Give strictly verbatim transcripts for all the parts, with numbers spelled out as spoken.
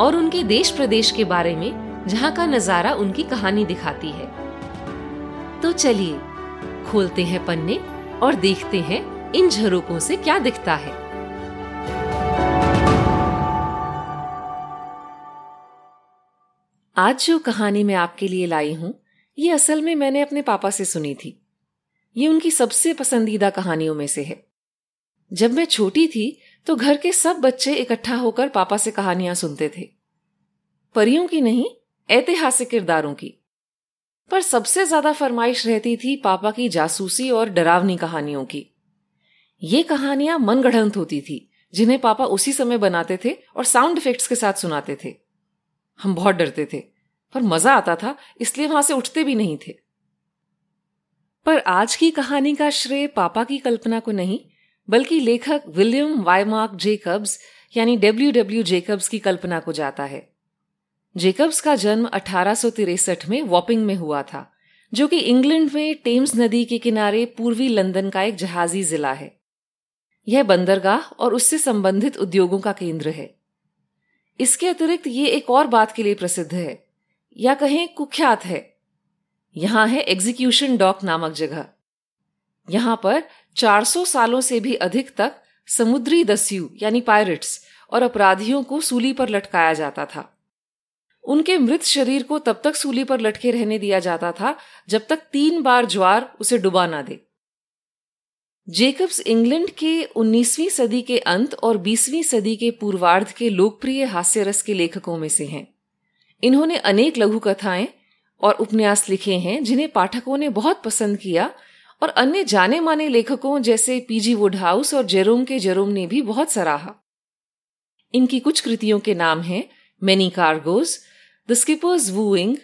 और उनके देश प्रदेश के बारे में, जहां का नजारा उनकी कहानी दिखाती है। तो चलिए खोलते हैं पन्ने और देखते हैं इन झरोकों से क्या दिखता है। आज जो कहानी मैं आपके लिए लाई हूं, ये असल में मैंने अपने पापा से सुनी थी। ये उनकी सबसे पसंदीदा कहानियों में से है। जब मैं छोटी थी तो घर के सब बच्चे इकट्ठा होकर पापा से कहानियां सुनते थे, परियों की नहीं, ऐतिहासिक किरदारों की। पर सबसे ज्यादा फरमाइश रहती थी पापा की जासूसी और डरावनी कहानियों की। ये कहानियां मनगढ़ंत होती थी, जिन्हें पापा उसी समय बनाते थे और साउंड इफेक्ट्स के साथ सुनाते थे। हम बहुत डरते थे, पर मजा आता था, इसलिए वहां से उठते भी नहीं थे। पर आज की कहानी का श्रेय पापा की कल्पना को नहीं, बल्कि लेखक विलियम वाइमार्क जेकब्स यानी डब्ल्यू डब्ल्यू जेकब्स की कल्पना को जाता है। जेकब्स का जन्म अठारह सौ तिरसठ में वॉपिंग में हुआ था, जो कि इंग्लैंड में टेम्स नदी के किनारे पूर्वी लंदन का एक जहाजी जिला है। यह बंदरगाह और उससे संबंधित उद्योगों का केंद्र है। इसके अतिरिक्त ये एक और बात के लिए प्रसिद्ध है, या कहें कुख्यात है। यहाँ है एग्जीक्यूशन डॉक नामक जगह। यहाँ पर चार सौ सालों से भी अधिक तक समुद्री दस्यु यानी पायरेट्स और अपराधियों को सूली पर लटकाया जाता था। उनके मृत शरीर को तब तक सूली पर लटके रहने दिया जाता था जब तक तीन बार ज्वार उसे डुबा ना दे। जेकब्स इंग्लैंड के उन्नीसवीं सदी के अंत और बीसवीं सदी के पूर्वार्ध के लोकप्रिय हास्य रस के लेखकों में से हैं। इन्होंने अनेक लघु कथाएं और उपन्यास लिखे हैं, जिन्हें पाठकों ने बहुत पसंद किया, और अन्य जाने माने लेखकों जैसे पीजी वुडहाउस और जेरोम के जेरोम ने भी बहुत सराहा। इनकी कुछ कृतियों के नाम हैं many cargoes, the skippers wooing,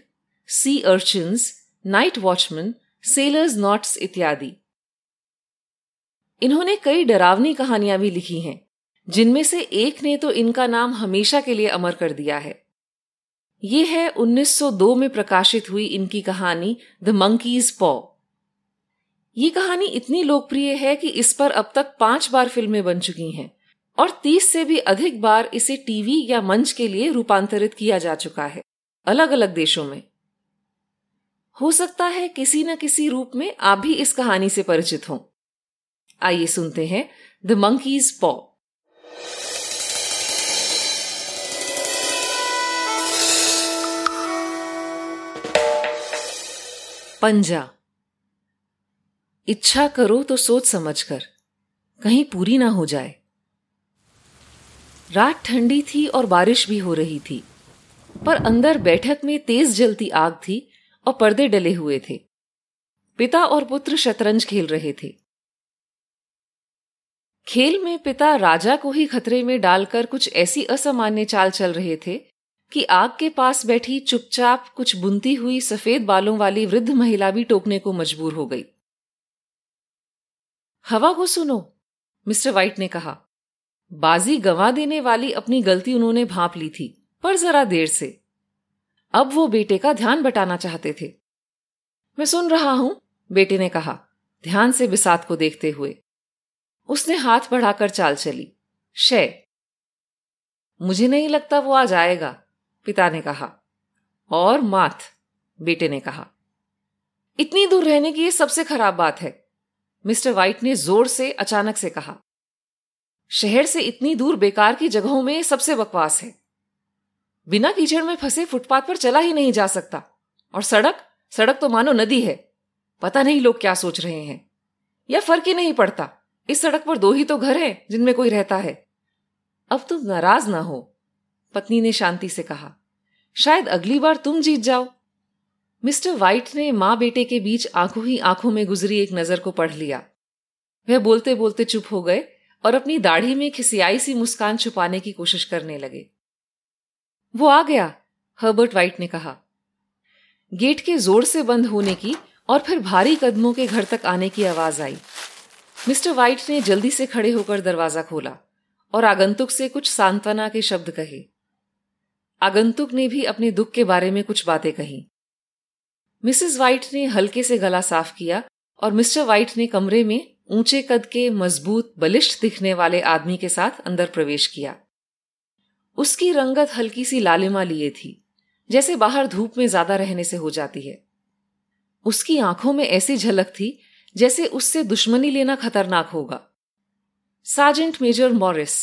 sea urchins, night watchman, sailors knots इत्यादि। इन्होंने कई डरावनी कहानियां भी लिखी हैं, जिनमें से एक ने तो इनका नाम हमेशा के लिए अमर कर दिया है। ये है उन्नीस सौ दो में प्रकाशित हुई इनकी कहानी द मंकीज पॉ। ये कहानी इतनी लोकप्रिय है कि इस पर अब तक पांच बार फिल्में बन चुकी हैं और तीस से भी अधिक बार इसे टीवी या मंच के लिए रूपांतरित किया जा चुका है अलग अलग देशों में। हो सकता है किसी न किसी रूप में आप भी इस कहानी से परिचित हों। आइए सुनते हैं द मंकीज पॉ। पंजा। इच्छा करो तो सोच समझ कर, कहीं पूरी ना हो जाए। रात ठंडी थी और बारिश भी हो रही थी, पर अंदर बैठक में तेज जलती आग थी और पर्दे डले हुए थे। पिता और पुत्र शतरंज खेल रहे थे। खेल में पिता राजा को ही खतरे में डालकर कुछ ऐसी असामान्य चाल चल रहे थे कि आग के पास बैठी चुपचाप कुछ बुनती हुई सफेद बालों वाली वृद्ध महिला भी टोकने को मजबूर हो गई। हवा को सुनो, मिस्टर व्हाइट ने कहा। बाजी गंवा देने वाली अपनी गलती उन्होंने भांप ली थी, पर जरा देर से। अब वो बेटे का ध्यान बटाना चाहते थे। मैं सुन रहा हूं, बेटे ने कहा, ध्यान से बिसात को देखते हुए। उसने हाथ बढ़ाकर चाल चली। शे। मुझे नहीं लगता वो आज आएगा, पिता ने कहा। और माथ, बेटे ने कहा। इतनी दूर रहने की ये सबसे खराब बात है, मिस्टर व्हाइट ने जोर से अचानक से कहा। शहर से इतनी दूर बेकार की जगहों में सबसे बकवास है। बिना कीचड़ में फंसे फुटपाथ पर चला ही नहीं जा सकता, और सड़क सड़क तो मानो नदी है। पता नहीं लोग क्या सोच रहे हैं। यह फर्क ही नहीं पड़ता, इस सड़क पर दो ही तो घर हैं जिनमें कोई रहता है। अब तुम नाराज ना हो, पत्नी ने शांति से कहा। शायद अगली बार तुम जीत जाओ। मिस्टर व्हाइट ने मां बेटे के बीच आंखों ही आंखों में गुजरी एक नजर को पढ़ लिया। वह बोलते बोलते चुप हो गए और अपनी दाढ़ी में खिसियाई सी मुस्कान छुपाने की कोशिश करने लगे। वो आ गया, हर्बर्ट वाइट ने कहा। गेट के जोर से बंद होने की और फिर भारी कदमों के घर तक आने की आवाज आई। मिस्टर वाइट ने जल्दी से खड़े होकर दरवाजा खोला और आगंतुक से कुछ सांत्वना के शब्द कहे। आगंतुक ने भी अपने दुख के बारे में कुछ बातें कही। मिसेस वाइट ने हल्के से गला साफ किया और मिस्टर वाइट ने कमरे में ऊंचे कद के मजबूत बलिष्ठ दिखने वाले आदमी के साथ अंदर प्रवेश किया। उसकी रंगत हल्की सी लालिमा लिए थी, जैसे बाहर धूप में ज्यादा रहने से हो जाती है। उसकी आंखों में ऐसी झलक थी जैसे उससे दुश्मनी लेना खतरनाक होगा। Sergeant major Morris,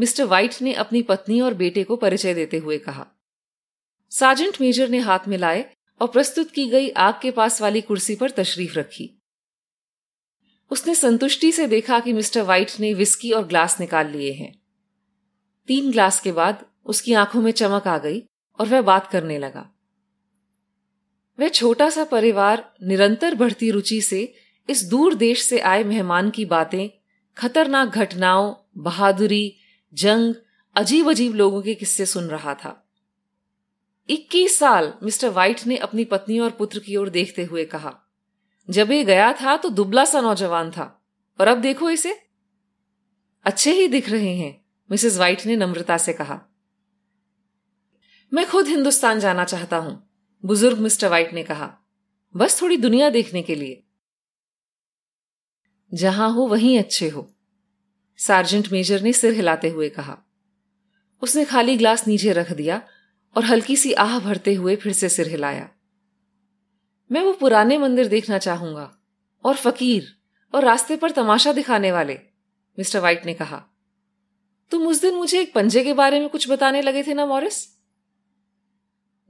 mister White ने अपनी पत्नी और बेटे को परिचय देते हुए कहा। सार्जेंट मेजर ने हाथ मिलाए और प्रस्तुत की गई आग के पास वाली कुर्सी पर तशरीफ रखी। उसने संतुष्टि से देखा कि मिस्टर वाइट ने विस्की और ग्लास निकाल लिए हैं। तीन ग्लास के बाद उसकी आंखों में चमक आ गई और वह बात करने लगा। वह छोटा सा परिवार निरंतर बढ़ती रुचि से इस दूर देश से आए मेहमान की बातें, खतरनाक घटनाओं, बहादुरी, जंग, अजीब अजीब लोगों के किस्से सुन रहा था। इक्कीस साल, मिस्टर वाइट ने अपनी पत्नी और पुत्र की ओर देखते हुए कहा। जब ये गया था तो दुबला सा नौजवान था और अब देखो इसे। अच्छे ही दिख रहे हैं, मिसेस वाइट ने नम्रता से कहा। मैं खुद हिंदुस्तान जाना चाहता हूं, बुजुर्ग मिस्टर वाइट ने कहा, बस थोड़ी दुनिया देखने के लिए। जहां हो वहीं अच्छे हो, सार्जेंट मेजर ने सिर हिलाते हुए कहा। उसने खाली ग्लास नीचे रख दिया और हल्की सी आह भरते हुए फिर से सिर हिलाया। मैं वो पुराने मंदिर देखना चाहूंगा और फकीर और रास्ते पर तमाशा दिखाने वाले, मिस्टर वाइट ने कहा। तुम उस दिन मुझे एक पंजे के बारे में कुछ बताने लगे थे ना, मॉरिस?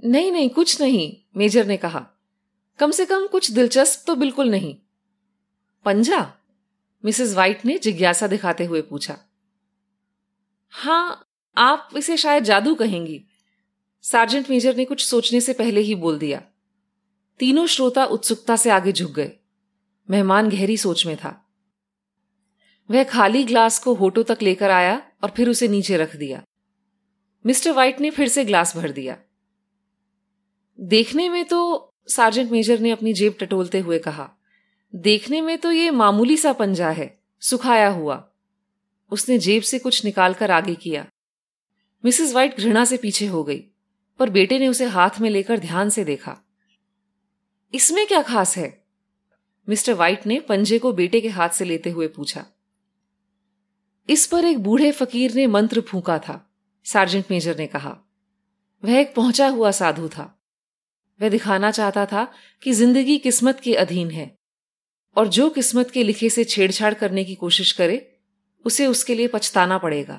नहीं नहीं, कुछ नहीं, मेजर ने कहा। कम से कम कुछ दिलचस्प तो बिल्कुल नहीं। पंजा? मिसेस वाइट ने जिज्ञासा दिखाते हुए पूछा। हाँ, आप इसे शायद जादू कहेंगी, सार्जेंट मेजर ने कुछ सोचने से पहले ही बोल दिया। तीनों श्रोता उत्सुकता से आगे झुक गए। मेहमान गहरी सोच में था। वह खाली ग्लास को होठों तक लेकर आया और फिर उसे नीचे रख दिया। मिस्टर वाइट ने फिर से ग्लास भर दिया। देखने में तो, सार्जेंट मेजर ने अपनी जेब टटोलते हुए कहा, देखने में तो ये मामूली सा पंजा है, सुखाया हुआ। उसने जेब से कुछ निकालकर आगे किया। मिसेस वाइट घृणा से पीछे हो गई, पर बेटे ने उसे हाथ में लेकर ध्यान से देखा। इसमें क्या खास है? मिस्टर वाइट ने पंजे को बेटे के हाथ से लेते हुए पूछा। इस पर एक बूढ़े फकीर ने मंत्र फूंका था, सार्जेंट मेजर ने कहा। वह एक पहुंचा हुआ साधु था। वह दिखाना चाहता था कि जिंदगी किस्मत के अधीन है और जो किस्मत के लिखे से छेड़छाड़ करने की कोशिश करे उसे उसके लिए पछताना पड़ेगा।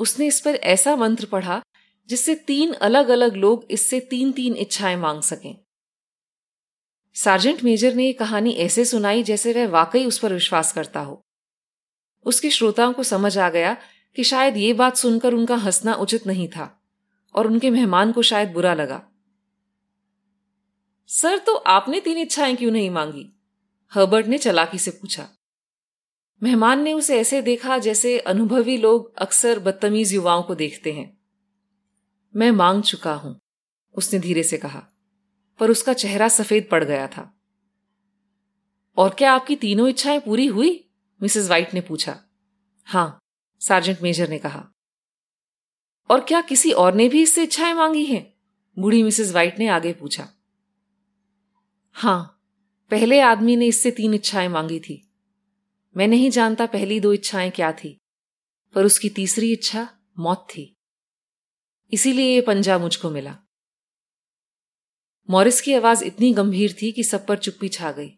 उसने इस पर ऐसा मंत्र पढ़ा जिससे तीन अलग अलग लोग इससे तीन तीन इच्छाएं मांग सकें। सार्जेंट मेजर ने ये कहानी ऐसे सुनाई जैसे वह वाकई उस पर विश्वास करता हो। उसके श्रोताओं को समझ आ गया कि शायद ये बात सुनकर उनका हंसना उचित नहीं था और उनके मेहमान को शायद बुरा लगा। सर, तो आपने तीन इच्छाएं क्यों नहीं मांगी? हर्बर्ट ने चालाकी से पूछा। मेहमान ने उसे ऐसे देखा जैसे अनुभवी लोग अक्सर बदतमीज युवाओं को देखते हैं। मैं मांग चुका हूं, उसने धीरे से कहा, पर उसका चेहरा सफेद पड़ गया था। और क्या आपकी तीनों इच्छाएं पूरी हुई? मिसेस वाइट ने पूछा। हां, सार्जेंट मेजर ने कहा। और क्या किसी और ने भी इससे इच्छाएं मांगी हैं? बूढ़ी मिसेस वाइट ने आगे पूछा। हां, पहले आदमी ने इससे तीन इच्छाएं मांगी थी। मैं नहीं जानता पहली दो इच्छाएं क्या थी, पर उसकी तीसरी इच्छा मौत थी, इसीलिए ये पंजा मुझको मिला। मॉरिस की आवाज इतनी गंभीर थी कि सब पर चुप्पी छा गई।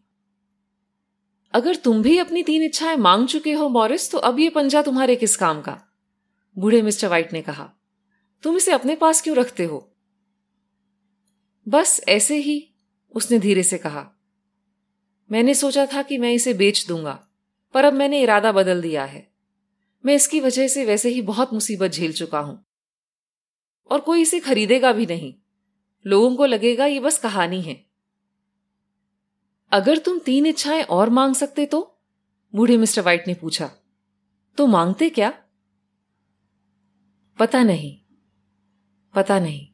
अगर तुम भी अपनी तीन इच्छाएं मांग चुके हो मॉरिस, तो अब ये पंजा तुम्हारे किस काम का? बूढ़े मिस्टर वाइट ने कहा। तुम इसे अपने पास क्यों रखते हो? बस ऐसे ही, उसने धीरे से कहा। मैंने सोचा था कि मैं इसे बेच दूंगा, पर अब मैंने इरादा बदल दिया है। मैं इसकी वजह से वैसे ही बहुत मुसीबत झेल चुका हूं और कोई इसे खरीदेगा भी नहीं। लोगों को लगेगा ये बस कहानी है। अगर तुम तीन इच्छाएं और मांग सकते तो? बूढ़े मिस्टर वाइट ने पूछा। तो मांगते क्या? पता नहीं, पता नहीं।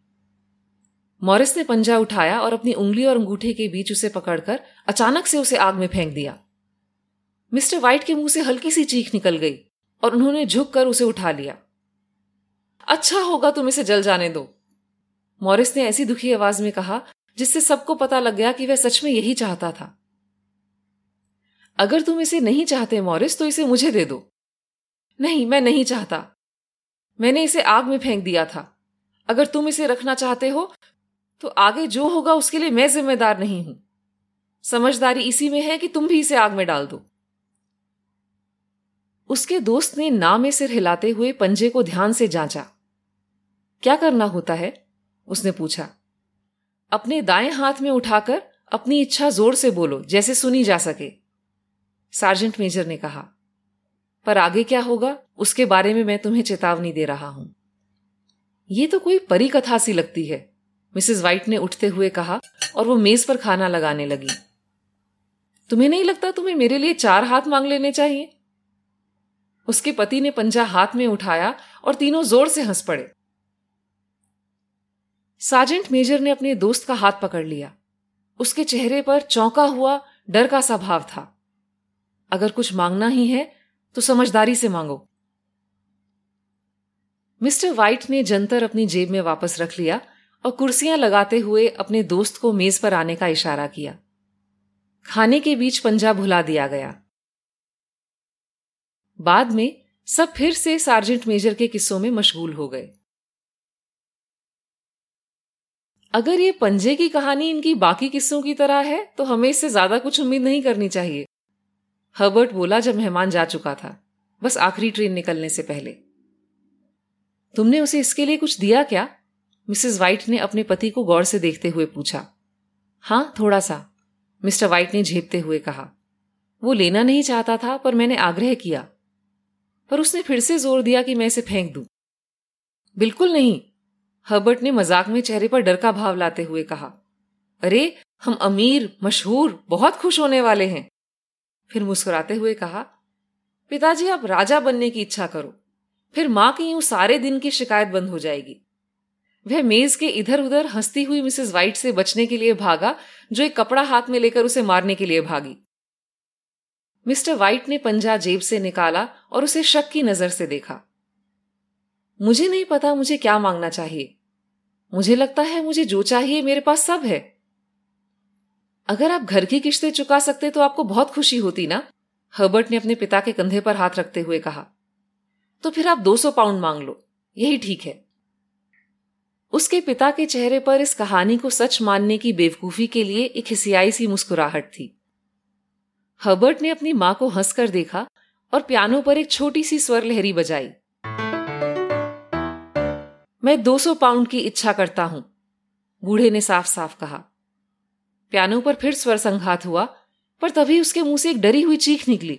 मॉरिस ने पंजा उठाया और अपनी उंगली और अंगूठे के बीच उसे पकड़कर अचानक से उसे आग में फेंक दिया। मिस्टर व्हाइट के मुंह से हल्की सी चीख निकल गई और उन्होंने झुककर उसे उठा लिया। अच्छा होगा तुम इसे जल जाने दो, मॉरिस ने ऐसी दुखी आवाज में कहा जिससे सबको पता लग गया कि वह सच में यही चाहता था। अगर तुम इसे नहीं चाहते मॉरिस तो इसे मुझे दे दो। नहीं, मैं नहीं चाहता, मैंने इसे आग में फेंक दिया था। अगर तुम इसे रखना चाहते हो तो आगे जो होगा उसके लिए मैं जिम्मेदार नहीं हूं। समझदारी इसी में है कि तुम भी इसे आग में डाल दो। उसके दोस्त ने ना में सिर हिलाते हुए पंजे को ध्यान से जांचा। क्या करना होता है? उसने पूछा। अपने दाएं हाथ में उठाकर अपनी इच्छा जोर से बोलो जैसे सुनी जा सके, सार्जेंट मेजर ने कहा, पर आगे क्या होगा उसके बारे में मैं तुम्हें चेतावनी दे रहा हूं। यह तो कोई परी कथा सी लगती है, मिसेस व्हाइट ने उठते हुए कहा और वो मेज पर खाना लगाने लगी। तुम्हें नहीं लगता तुम्हें मेरे लिए चार हाथ मांग लेने चाहिए? उसके पति ने पंजा हाथ में उठाया और तीनों जोर से हंस पड़े। सार्जेंट मेजर ने अपने दोस्त का हाथ पकड़ लिया। उसके चेहरे पर चौंका हुआ डर का सा भाव था। अगर कुछ मांगना ही है तो समझदारी से मांगो। मिस्टर व्हाइट ने जंतर अपनी जेब में वापस रख लिया और कुर्सियां लगाते हुए अपने दोस्त को मेज पर आने का इशारा किया। खाने के बीच पंजा भुला दिया गया। बाद में सब फिर से सार्जेंट मेजर के किस्सों में मशगूल हो गए। अगर ये पंजे की कहानी इनकी बाकी किस्सों की तरह है तो हमें इससे ज्यादा कुछ उम्मीद नहीं करनी चाहिए, हर्बर्ट बोला जब मेहमान जा चुका था, बस आखिरी ट्रेन निकलने से पहले। तुमने उसे इसके लिए कुछ दिया क्या? मिसेस व्हाइट ने अपने पति को गौर से देखते हुए पूछा। हां, थोड़ा सा, मिस्टर व्हाइट ने झेपते हुए कहा। वो लेना नहीं चाहता था पर मैंने आग्रह किया, पर उसने फिर से जोर दिया कि मैं इसे फेंक दूं। बिल्कुल नहीं, हर्बर्ट ने मजाक में चेहरे पर डर का भाव लाते हुए कहा। अरे, हम अमीर, मशहूर, बहुत खुश होने वाले हैं। फिर मुस्कुराते हुए कहा, पिताजी आप राजा बनने की इच्छा करो, फिर मां की यूं सारे दिन की शिकायत बंद हो जाएगी। वह मेज के इधर उधर हंसती हुई मिसेस व्हाइट से बचने के लिए भागा, जो एक कपड़ा हाथ में लेकर उसे मारने के लिए भागी। मिस्टर व्हाइट ने पंजा जेब से निकाला और उसे शक की नजर से देखा। मुझे नहीं पता मुझे क्या मांगना चाहिए, मुझे लगता है मुझे जो चाहिए मेरे पास सब है। अगर आप घर की किश्तें चुका सकते तो आपको बहुत खुशी होती ना, हर्बर्ट ने अपने पिता के कंधे पर हाथ रखते हुए कहा। तो फिर आप दो सौ पाउंड मांग लो, यही ठीक है। उसके पिता के चेहरे पर इस कहानी को सच मानने की बेवकूफी के लिए एक हिसियाई सी मुस्कुराहट थी। हर्बर्ट ने अपनी मां को हंसकर देखा और पियानो पर एक छोटी सी स्वर लहरी बजाई। मैं दो सौ पाउंड की इच्छा करता हूं, बूढ़े ने साफ साफ कहा। पियानो पर फिर स्वर संघात हुआ, पर तभी उसके मुंह से एक डरी हुई चीख निकली।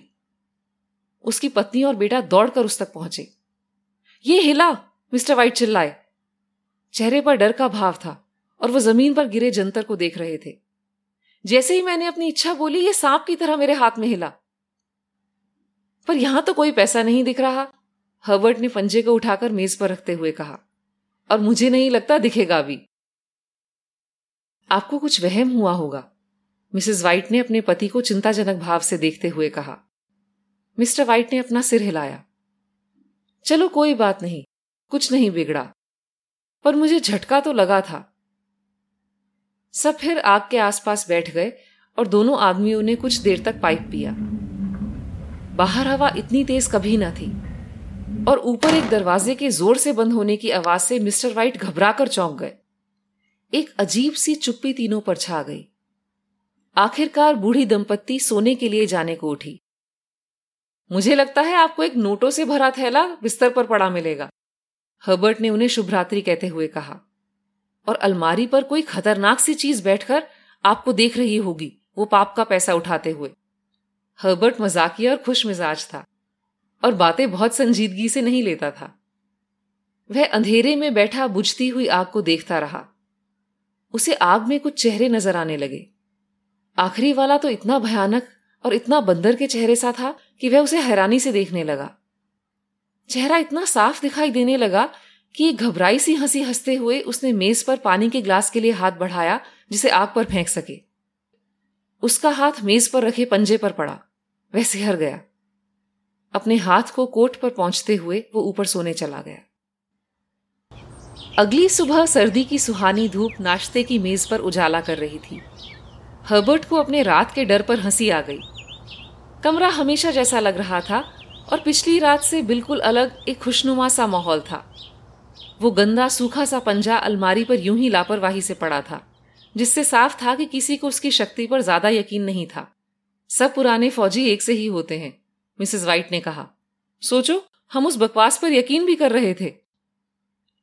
उसकी पत्नी और बेटा दौड़कर उस तक पहुंचे। ये हिला, मिस्टर व्हाइट चिल्लाए। चेहरे पर डर का भाव था और वो जमीन पर गिरे जंतर को देख रहे थे। जैसे ही मैंने अपनी इच्छा बोली, ये सांप की तरह मेरे हाथ में हिला। पर यहां तो कोई पैसा नहीं दिख रहा, हर्बर्ट ने पंजे को उठाकर मेज पर रखते हुए कहा, और मुझे नहीं लगता दिखेगा भी। आपको कुछ वहम हुआ होगा, मिसेस व्हाइट ने अपने पति को चिंताजनक भाव से देखते हुए कहा। मिस्टर व्हाइट ने अपना सिर हिलाया। चलो कोई बात नहीं, कुछ नहीं बिगड़ा, पर मुझे झटका तो लगा था। सब फिर आग के आसपास बैठ गए और दोनों आदमियों ने कुछ देर तक पाइप पिया। बाहर हवा इतनी तेज कभी ना थी और ऊपर एक दरवाजे के जोर से बंद होने की आवाज से मिस्टर व्हाइट घबराकर चौंक गए। एक अजीब सी चुप्पी तीनों पर छा गई। आखिरकार बूढ़ी दंपत्ति सोने के लिए जाने को उठी। मुझे लगता है आपको एक नोटों से भरा थैला बिस्तर पर पड़ा मिलेगा, हर्बर्ट ने उन्हें शुभरात्रि कहते हुए कहा, और अलमारी पर कोई खतरनाक सी चीज बैठकर आपको देख रही होगी, वो पाप का पैसा उठाते हुए। हर्बर्ट मजाकिया और खुश मिजाज था और बातें बहुत संजीदगी से नहीं लेता था। वह अंधेरे में बैठा बुझती हुई आग को देखता रहा। उसे आग में कुछ चेहरे नजर आने लगे। आखिरी वाला तो इतना भयानक और इतना बंदर के चेहरे सा था कि वह उसे हैरानी से देखने लगा। चेहरा इतना साफ दिखाई देने लगा कि घबराई सी हंसी हंसते हुए उसने मेज पर पानी के ग्लास के लिए हाथ बढ़ाया जिसे आग पर फेंक सके। उसका हाथ मेज पर रखे पंजे पर पड़ा, वह सिहर गया। अपने हाथ को कोट पर पहुंचते हुए वो ऊपर सोने चला गया। अगली सुबह सर्दी की सुहानी धूप नाश्ते की मेज पर उजाला कर रही थी। हर्बर्ट को अपने रात के डर पर हंसी आ गई। कमरा हमेशा जैसा लग रहा था और पिछली रात से बिल्कुल अलग एक खुशनुमा सा माहौल था। वो गंदा सूखा सा पंजा अलमारी पर यूं ही लापरवाही से पड़ा था, जिससे साफ था कि किसी को उसकी शक्ति पर ज्यादा यकीन नहीं था। सब पुराने फौजी एक से ही होते हैं, मिसेस वाइट ने कहा। सोचो, हम उस बकवास पर यकीन भी कर रहे थे।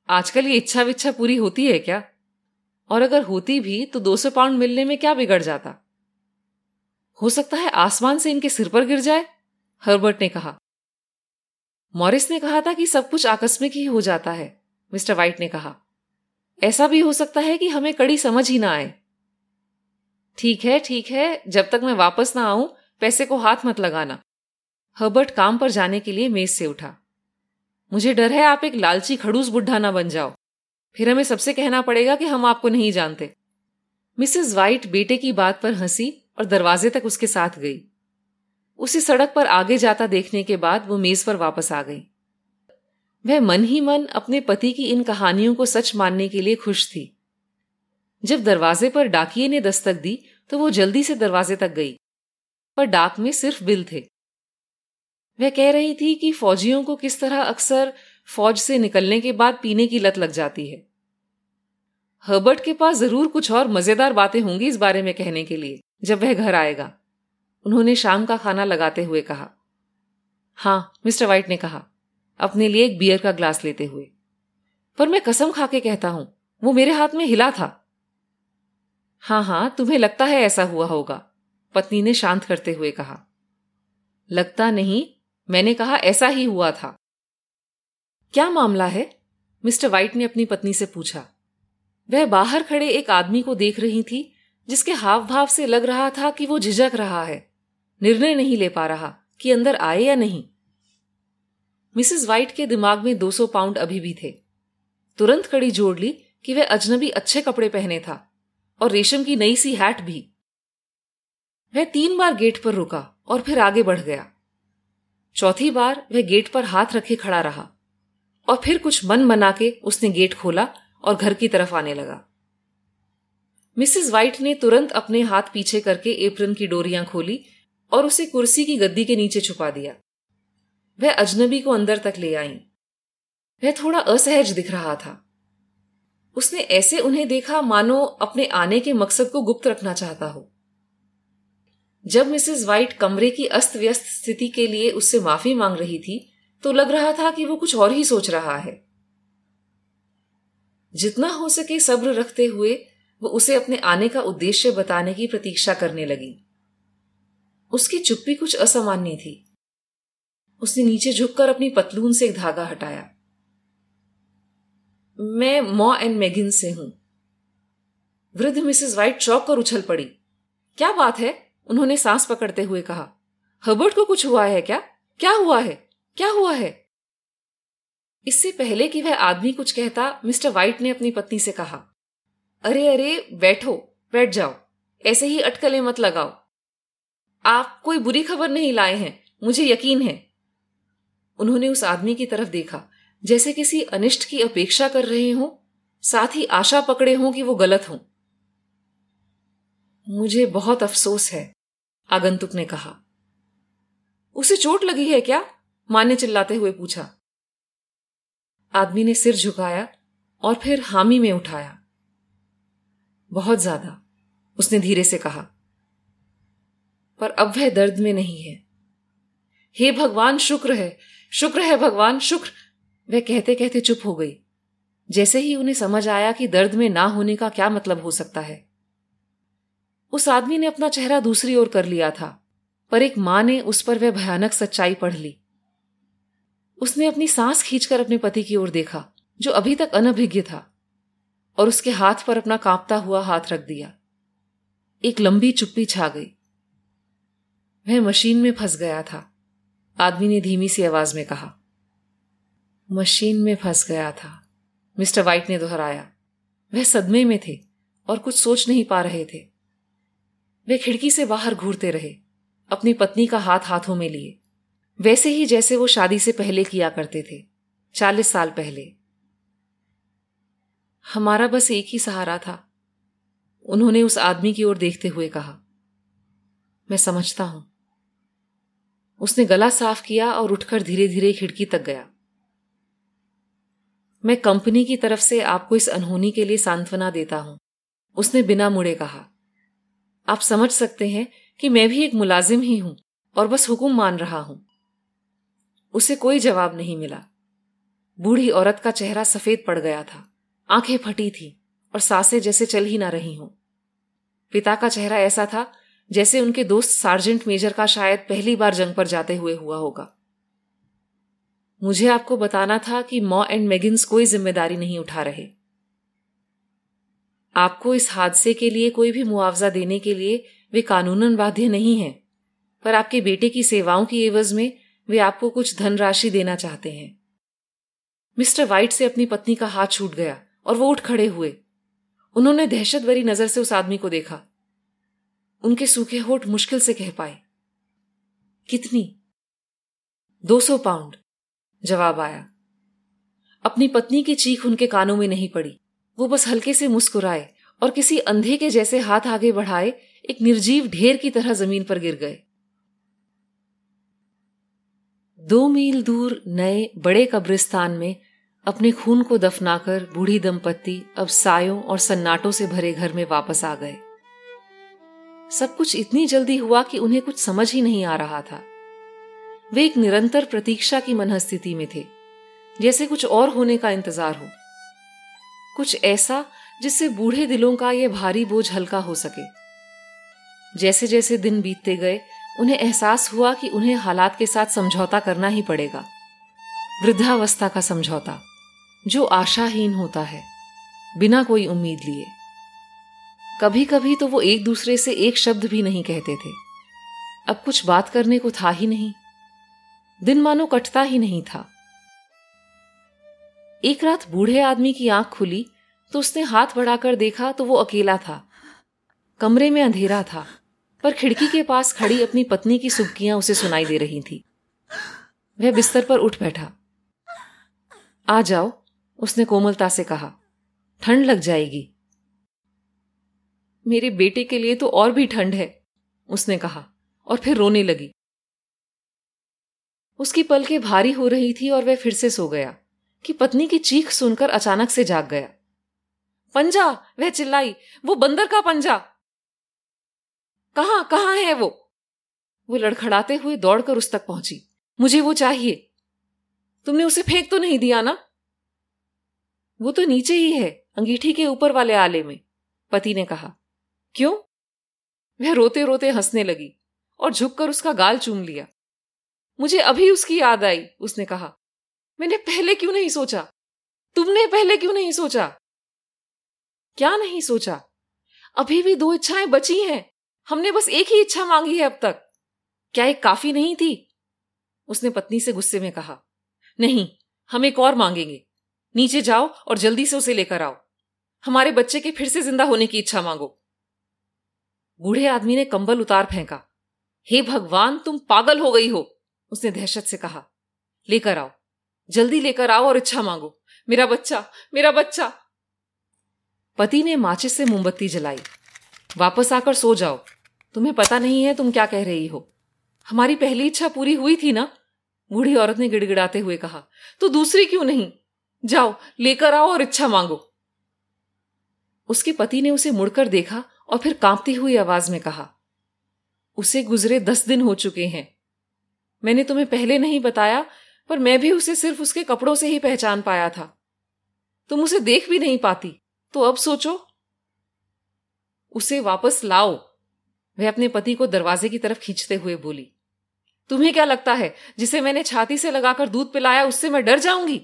आजकल ये इच्छा विच्छा पूरी होती है क्या? और अगर होती भी तो दो सौ पाउंड मिलने में क्या बिगड़ जाता? हो सकता है आसमान से इनके सिर पर गिर जाए, हर्बर्ट ने कहा। मॉरिस ने कहा था कि सब कुछ आकस्मिक ही हो जाता है, मिस्टर वाइट ने कहा। ऐसा भी हो सकता है कि हमें कड़ी समझ ही ना आए। ठीक है ठीक है, जब तक मैं वापस ना आऊं पैसे को हाथ मत लगाना। हर्बर्ट काम पर जाने के लिए मेज से उठा। मुझे डर है आप एक लालची खड़ूस बुढ़ा ना बन जाओ, फिर हमें सबसे कहना पड़ेगा कि हम आपको नहीं जानते। मिसेस वाइट बेटे की बात पर हंसी और दरवाजे तक उसके साथ गई। उसे सड़क पर आगे जाता देखने के बाद वो मेज पर वापस आ गई। वह मन ही मन अपने पति की इन कहानियों को सच मानने के लिए खुश थी। जब दरवाजे पर डाकिये ने दस्तक दी तो वो जल्दी से दरवाजे तक गई, पर डाक में सिर्फ बिल थे। वह कह रही थी कि फौजियों को किस तरह अक्सर फौज से निकलने के बाद पीने की लत लग जाती है। हर्बर्ट के पास जरूर कुछ और मजेदार बातें होंगी इस बारे में कहने के लिए जब वह घर आएगा, उन्होंने शाम का खाना लगाते हुए कहा। हां, मिस्टर वाइट ने कहा, अपने लिए एक बियर का ग्लास लेते हुए। पर मैं कसम खा के कहता हूं वो मेरे हाथ में हिला था। हां हां, तुम्हें लगता है ऐसा हुआ होगा, पत्नी ने शांत करते हुए कहा। लगता नहीं, मैंने कहा ऐसा ही हुआ था। क्या मामला है? मिस्टर वाइट ने अपनी पत्नी से पूछा। वह बाहर खड़े एक आदमी को देख रही थी जिसके हाव भाव से लग रहा था कि वो झिझक रहा है, निर्णय नहीं ले पा रहा कि अंदर आए या नहीं। मिसेस वाइट के दिमाग में दो सौ पाउंड अभी भी थे। तुरंत कड़ी जोड़ ली कि वह अजनबी अच्छे कपड़े पहने था और रेशम की नई सी हैट भी। वह तीन बार गेट पर रुका और फिर आगे बढ़ गया। चौथी बार वह गेट पर हाथ रखे खड़ा रहा और फिर कुछ मन मना के उसने गेट खोला और घर की तरफ आने लगा। मिसेस वाइट ने तुरंत अपने हाथ पीछे करके एप्रन की डोरियां खोली और उसे कुर्सी की गद्दी के नीचे छुपा दिया। वह अजनबी को अंदर तक ले आई। वह थोड़ा असहज दिख रहा था। उसने ऐसे उन्हें देखा मानो अपने आने के मकसद को गुप्त रखना चाहता हो। जब मिसेस वाइट कमरे की अस्त व्यस्त स्थिति के लिए उससे माफी मांग रही थी तो लग रहा था कि वो कुछ और ही सोच रहा है। जितना हो सके सब्र रखते हुए वो उसे अपने आने का उद्देश्य बताने की प्रतीक्षा करने लगी। उसकी चुप्पी कुछ असामान्य थी। उसने नीचे झुककर अपनी पतलून से एक धागा हटाया। मैं मॉ एंड मैगिन्स से हूं। वृद्ध मिसेस वाइट चौंक कर उछल पड़ी। क्या बात है? उन्होंने सांस पकड़ते हुए कहा। हर्बर्ट को कुछ हुआ है क्या? क्या हुआ है? क्या हुआ है? इससे पहले कि वह आदमी कुछ कहता, मिस्टर वाइट ने अपनी पत्नी से कहा, अरे अरे बैठो, बैठ जाओ, ऐसे ही अटकलें मत लगाओ। आप कोई बुरी खबर नहीं लाए हैं, मुझे यकीन है। उन्होंने उस आदमी की तरफ देखा जैसे किसी अनिष्ट की अपेक्षा कर रहे हों, साथ ही आशा पकड़े हों कि वो गलत हों। मुझे बहुत अफसोस है, आगंतुक ने कहा। उसे चोट लगी है क्या? मां ने चिल्लाते हुए पूछा। आदमी ने सिर झुकाया और फिर हामी में उठाया। बहुत ज्यादा, उसने धीरे से कहा, पर अब वह दर्द में नहीं है। हे भगवान, शुक्र है, शुक्र है भगवान, शुक्र। वह कहते कहते चुप हो गई, जैसे ही उन्हें समझ आया कि दर्द में ना होने का क्या मतलब हो सकता है। उस आदमी ने अपना चेहरा दूसरी ओर कर लिया था, पर एक मां ने उस पर वह भयानक सच्चाई पढ़ ली। उसने अपनी सांस खींचकर अपने पति की ओर देखा जो अभी तक अनभिज्ञ था, और उसके हाथ पर अपना कांपता हुआ हाथ रख दिया। एक लंबी चुप्पी छा गई। वह मशीन में फंस गया था, आदमी ने धीमी सी आवाज में कहा। मशीन में फंस गया था। मिस्टर वाइट ने दोहराया। वह सदमे में थे और कुछ सोच नहीं पा रहे थे। वे खिड़की से बाहर घूरते रहे, अपनी पत्नी का हाथ हाथों में लिए, वैसे ही जैसे वो शादी से पहले किया करते थे, चालीस साल पहले। हमारा बस एक ही सहारा था, उन्होंने उस आदमी की ओर देखते हुए कहा। मैं समझता हूं। उसने गला साफ किया और उठकर धीरे धीरे खिड़की तक गया। मैं कंपनी की तरफ से आपको इस अनहोनी के लिए सांत्वना देता हूं, उसने बिना मुड़े कहा। आप समझ सकते हैं कि मैं भी एक मुलाजिम ही हूं और बस हुक्म मान रहा हूं। उसे कोई जवाब नहीं मिला। बूढ़ी औरत का चेहरा सफेद पड़ गया था, आंखें फटी थी और सांसें जैसे चल ही ना रही हों। पिता का चेहरा ऐसा था जैसे उनके दोस्त सार्जेंट मेजर का शायद पहली बार जंग पर जाते हुए हुआ होगा। मुझे आपको बताना था कि मॉ एंड मैगिन्स कोई जिम्मेदारी नहीं उठा रहे। आपको इस हादसे के लिए कोई भी मुआवजा देने के लिए वे कानूनन बाध्य नहीं हैं, पर आपके बेटे की सेवाओं की एवज में वे आपको कुछ धनराशि देना चाहते हैं। मिस्टर वाइट से अपनी पत्नी का हाथ छूट गया और वो उठ खड़े हुए। उन्होंने दहशत भरी नजर से उस आदमी को देखा। उनके सूखे होठ मुश्किल से कह पाए। कितनी? दो सौ पाउंड, जवाब आया। अपनी पत्नी की चीख उनके कानों में नहीं पड़ी। वो बस हल्के से मुस्कुराए और किसी अंधे के जैसे हाथ आगे बढ़ाए एक निर्जीव ढेर की तरह जमीन पर गिर गए। दो मील दूर नए बड़े कब्रिस्तान में अपने खून को दफनाकर बूढ़ी दंपत्ति अब सायों और सन्नाटों से भरे घर में वापस आ गए। सब कुछ इतनी जल्दी हुआ कि उन्हें कुछ समझ ही नहीं आ रहा था। वे एक निरंतर प्रतीक्षा की मनःस्थिति में थे, जैसे कुछ और होने का इंतजार हो, कुछ ऐसा जिससे बूढ़े दिलों का यह भारी बोझ हल्का हो सके। जैसे जैसे दिन बीतते गए उन्हें एहसास हुआ कि उन्हें हालात के साथ समझौता करना ही पड़ेगा, वृद्धावस्था का समझौता जो आशाहीन होता है, बिना कोई उम्मीद लिए। कभी कभी तो वो एक दूसरे से एक शब्द भी नहीं कहते थे। अब कुछ बात करने को था ही नहीं, दिन मानो कटता ही नहीं था। एक रात बूढ़े आदमी की आंख खुली तो उसने हाथ बढ़ाकर देखा तो वो अकेला था। कमरे में अंधेरा था, पर खिड़की के पास खड़ी अपनी पत्नी की सुबकियां उसे सुनाई दे रही थी। वह बिस्तर पर उठ बैठा। आ जाओ, उसने कोमलता से कहा, ठंड लग जाएगी। मेरे बेटे के लिए तो और भी ठंड है, उसने कहा और फिर रोने लगी। उसकी पलकें भारी हो रही थी और वह फिर से सो गया कि पत्नी की चीख सुनकर अचानक से जाग गया। पंजा, वह चिल्लाई, वो बंदर का पंजा! कहां कहां है वो? वो लड़खड़ाते हुए दौड़कर उस तक पहुंची। मुझे वो चाहिए। तुमने उसे फेंक तो नहीं दिया ना? वो तो नीचे ही है, अंगीठी के ऊपर वाले आले में, पति ने कहा। क्यों? वह रोते रोते हंसने लगी और झुककर उसका गाल चूम लिया। मुझे अभी उसकी याद आई, उसने कहा। मैंने पहले क्यों नहीं सोचा? तुमने पहले क्यों नहीं सोचा? क्या नहीं सोचा? अभी भी दो इच्छाएं बची हैं। हमने बस एक ही इच्छा मांगी है अब तक। क्या एक काफी नहीं थी? उसने पत्नी से गुस्से में कहा। नहीं, हम एक और मांगेंगे। नीचे जाओ और जल्दी से उसे लेकर आओ। हमारे बच्चे के फिर से जिंदा होने की इच्छा मांगो। बूढ़े आदमी ने कंबल उतार फेंका। हे भगवान, तुम पागल हो गई हो, उसने दहशत से कहा। लेकर आओ, जल्दी लेकर आओ और इच्छा मांगो। मेरा बच्चा, मेरा बच्चा! पति ने माचिस से मोमबत्ती जलाई। वापस आकर सो जाओ, तुम्हें पता नहीं है तुम क्या कह रही हो। हमारी पहली इच्छा पूरी हुई थी ना, बूढ़ी औरत ने गिड़गिड़ाते हुए कहा, तो दूसरी क्यों नहीं? जाओ, लेकर आओ और इच्छा मांगो। उसके पति ने उसे मुड़कर देखा और फिर कांपती हुई आवाज में कहा, उसे गुजरे दस दिन हो चुके हैं। मैंने तुम्हें पहले नहीं बताया, पर मैं भी उसे सिर्फ उसके कपड़ों से ही पहचान पाया था। तुम उसे देख भी नहीं पाती, तो अब सोचो। उसे वापस लाओ, वह अपने पति को दरवाजे की तरफ खींचते हुए बोली। तुम्हें क्या लगता है जिसे मैंने छाती से लगाकर दूध पिलाया उससे मैं डर जाऊंगी?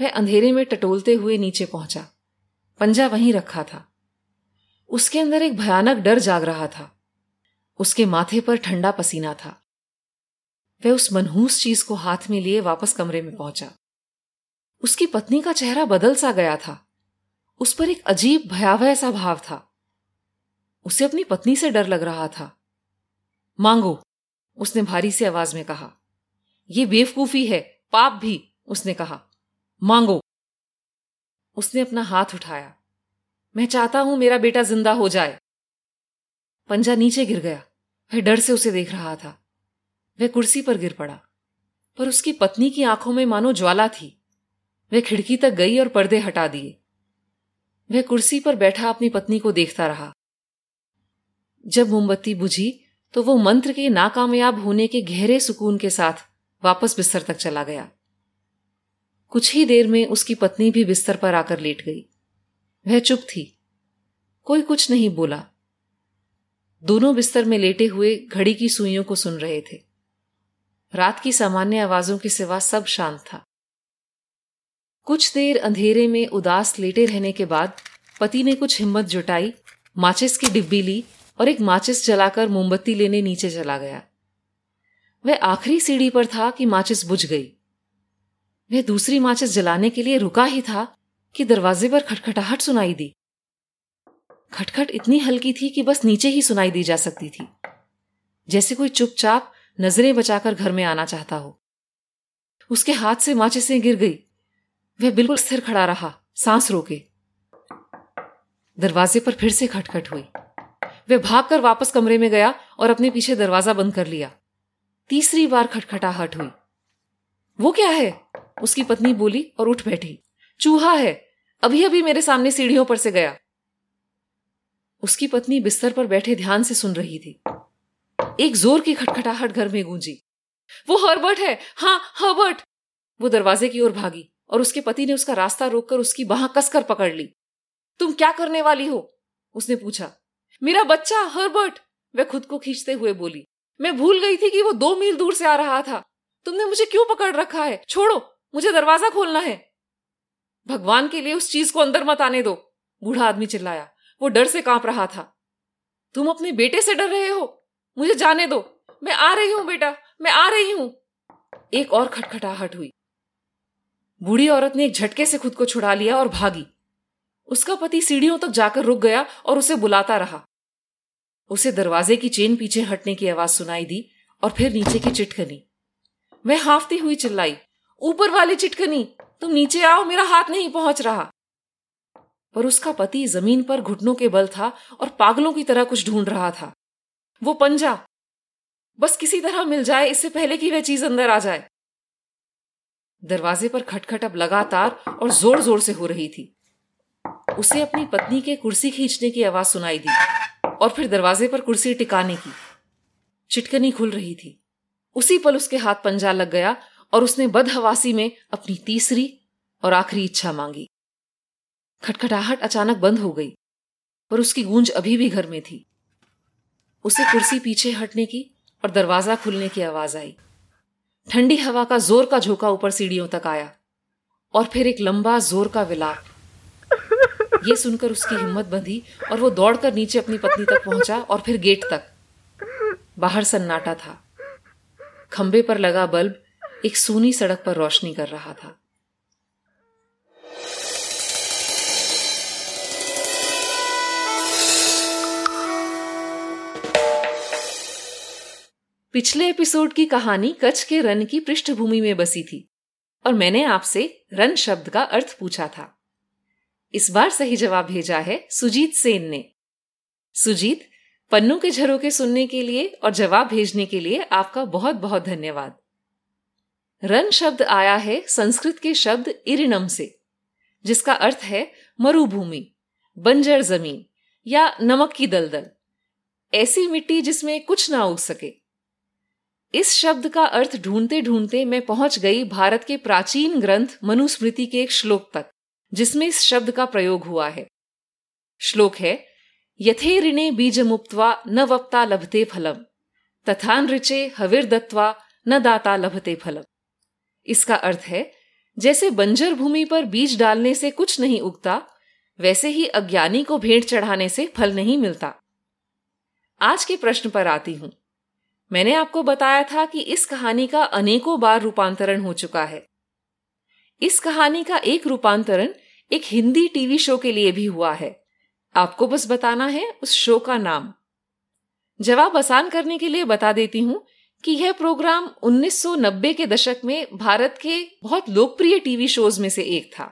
वह अंधेरे में टटोलते हुए नीचे पहुंचा। पंजा वहीं रखा था। उसके अंदर एक भयानक डर जाग रहा था। उसके माथे पर ठंडा पसीना था। वह उस मनहूस चीज को हाथ में लिए वापस कमरे में पहुंचा। उसकी पत्नी का चेहरा बदल सा गया था। उस पर एक अजीब भयावह सा भाव था। उसे अपनी पत्नी से डर लग रहा था। मांगो, उसने भारी सी आवाज में कहा। ये बेवकूफी है, पाप भी, उसने कहा। मांगो। उसने अपना हाथ उठाया। मैं चाहता हूं मेरा बेटा जिंदा हो जाए। पंजा नीचे गिर गया। वह डर से उसे देख रहा था। वह कुर्सी पर गिर पड़ा, पर उसकी पत्नी की आंखों में मानो ज्वाला थी। वह खिड़की तक गई और पर्दे हटा दिए। वह कुर्सी पर बैठा अपनी पत्नी को देखता रहा। जब मोमबत्ती बुझी तो वो मंत्र के नाकामयाब होने के गहरे सुकून के साथ वापस बिस्तर तक चला गया। कुछ ही देर में उसकी पत्नी भी बिस्तर पर आकर लेट गई। वह चुप थी। कोई कुछ नहीं बोला। दोनों बिस्तर में लेटे हुए घड़ी की सुइयों को सुन रहे थे। रात की सामान्य आवाजों के सिवा सब शांत था। कुछ देर अंधेरे में उदास लेटे रहने के बाद पति ने कुछ हिम्मत जुटाई, माचिस की डिब्बी ली और एक माचिस जलाकर मोमबत्ती लेने नीचे चला गया। वह आखिरी सीढ़ी पर था कि माचिस बुझ गई। वह दूसरी माचिस जलाने के लिए रुका ही था कि दरवाजे पर खटखटाहट सुनाई दी। खटखट इतनी हल्की थी कि बस नीचे ही सुनाई दी जा सकती थी, जैसे कोई चुपचाप नजरें बचाकर घर में आना चाहता हो। उसके हाथ से माचिसें गिर गई। वह बिल्कुल स्थिर खड़ा रहा, सांस रोके। दरवाजे पर फिर से खटखट हुई। वह भागकर वापस कमरे में गया और अपने पीछे दरवाजा बंद कर लिया। तीसरी बार खटखटाहट हुई। वो क्या है, उसकी पत्नी बोली और उठ बैठी। चूहा है, अभी अभी मेरे सामने सीढ़ियों पर से गया। उसकी पत्नी बिस्तर पर बैठे ध्यान से सुन रही थी। एक जोर की खटखटाहट घर में गूंजी। वो हर्बर्ट है, हाँ हर्बर्ट। वो दरवाजे की ओर भागी और उसके पति ने उसका रास्ता रोककर उसकी बाह कसकर पकड़ ली। तुम क्या करने वाली हो, उसने पूछा। मेरा बच्चा हर्बर्ट, वह खुद को खींचते हुए बोली। मैं भूल गई थी कि वो दो मील दूर से आ रहा था। तुमने मुझे क्यों पकड़ रखा है? छोड़ो, मुझे दरवाजा खोलना है। भगवान के लिए उस चीज को अंदर मत आने दो, बूढ़ा आदमी चिल्लाया। वो डर से कांप रहा था। तुम अपने बेटे से डर रहे हो? मुझे जाने दो, मैं आ रही हूं बेटा, मैं आ रही हूं। एक और खटखटाहट हुई। बूढ़ी औरत ने एक झटके से खुद को छुड़ा लिया और भागी। उसका पति सीढ़ियों तक जाकर रुक गया और उसे बुलाता रहा। उसे दरवाजे की चेन पीछे हटने की आवाज सुनाई दी और फिर नीचे की चिटकनी। वह हांफती हुई चिल्लाई, ऊपर वाली चिटकनी, तुम नीचे आओ, मेरा हाथ नहीं पहुंच रहा। पर उसका पति जमीन पर घुटनों के बल था और पागलों की तरह कुछ ढूंढ रहा था। वो पंजा बस किसी तरह मिल जाए, इससे पहले कि वह चीज अंदर आ जाए। दरवाजे पर खटखट अब लगातार और जोर जोर से हो रही थी। उसे अपनी पत्नी के कुर्सी खींचने की आवाज सुनाई दी और फिर दरवाजे पर कुर्सी टिकाने की। चिटकनी खुल रही थी। उसी पल उसके हाथ पंजा लग गया और उसने बदहवासी में अपनी तीसरी और आखिरी इच्छा मांगी। खटखटाहट अचानक बंद हो गई, पर उसकी गूंज अभी भी घर में थी। उसे कुर्सी पीछे हटने की और दरवाजा खुलने की आवाज आई। ठंडी हवा का जोर का झोंका ऊपर सीढ़ियों तक आया और फिर एक लंबा जोर का विलाप। यह सुनकर उसकी हिम्मत बंधी और वो दौड़कर नीचे अपनी पत्नी तक पहुंचा और फिर गेट तक। बाहर सन्नाटा था। खंबे पर लगा बल्ब एक सूनी सड़क पर रोशनी कर रहा था। पिछले एपिसोड की कहानी कच्छ के रण की पृष्ठभूमि में बसी थी और मैंने आपसे रण शब्द का अर्थ पूछा था। इस बार सही जवाब भेजा है सुजीत सेन ने। सुजीत, पन्नों के झरोके सुनने के लिए और जवाब भेजने के लिए आपका बहुत बहुत धन्यवाद। रण शब्द आया है संस्कृत के शब्द इरिनम से, जिसका अर्थ है मरुभूमि, बंजर जमीन या नमक की दलदल, ऐसी मिट्टी जिसमें कुछ ना उग सके। इस शब्द का अर्थ ढूंढते ढूंढते मैं पहुंच गई भारत के प्राचीन ग्रंथ मनुस्मृति के एक श्लोक तक, जिसमें इस शब्द का प्रयोग हुआ है। श्लोक है, यथे ऋणे बीजमुप्त्वा न वप्ता लभते फलम, तथा नृचे हविर्दत्वा न दाता लभते फलम। इसका अर्थ है, जैसे बंजर भूमि पर बीज डालने से कुछ नहीं उगता, वैसे ही अज्ञानी को भेंट चढ़ाने से फल नहीं मिलता। आज के प्रश्न पर आती हूं। मैंने आपको बताया था कि इस कहानी का अनेकों बार रूपांतरण हो चुका है। इस कहानी का एक रूपांतरण एक हिंदी टीवी शो के लिए भी हुआ है। आपको बस बताना है उस शो का नाम। जवाब आसान करने के लिए बता देती हूँ कि यह प्रोग्राम उन्नीस सौ नब्बे के दशक में भारत के बहुत लोकप्रिय टीवी शोज में से एक था।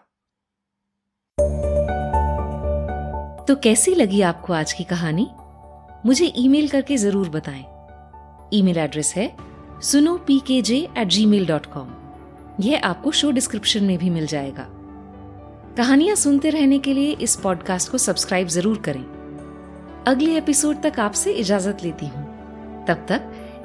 तो कैसी लगी आपको आज की कहानी? मुझे ईमेल करके जरूर बताएं। ईमेल एड्रेस है सुनो P K J at Gmail dot com. यह आपको शो डिस्क्रिप्शन में भी मिल जाएगा। कहानियां सुनते रहने के लिए इस पॉडकास्ट को सब्सक्राइब जरूर करें। अगले एपिसोड तक आपसे इजाजत लेती हूँ। तब तक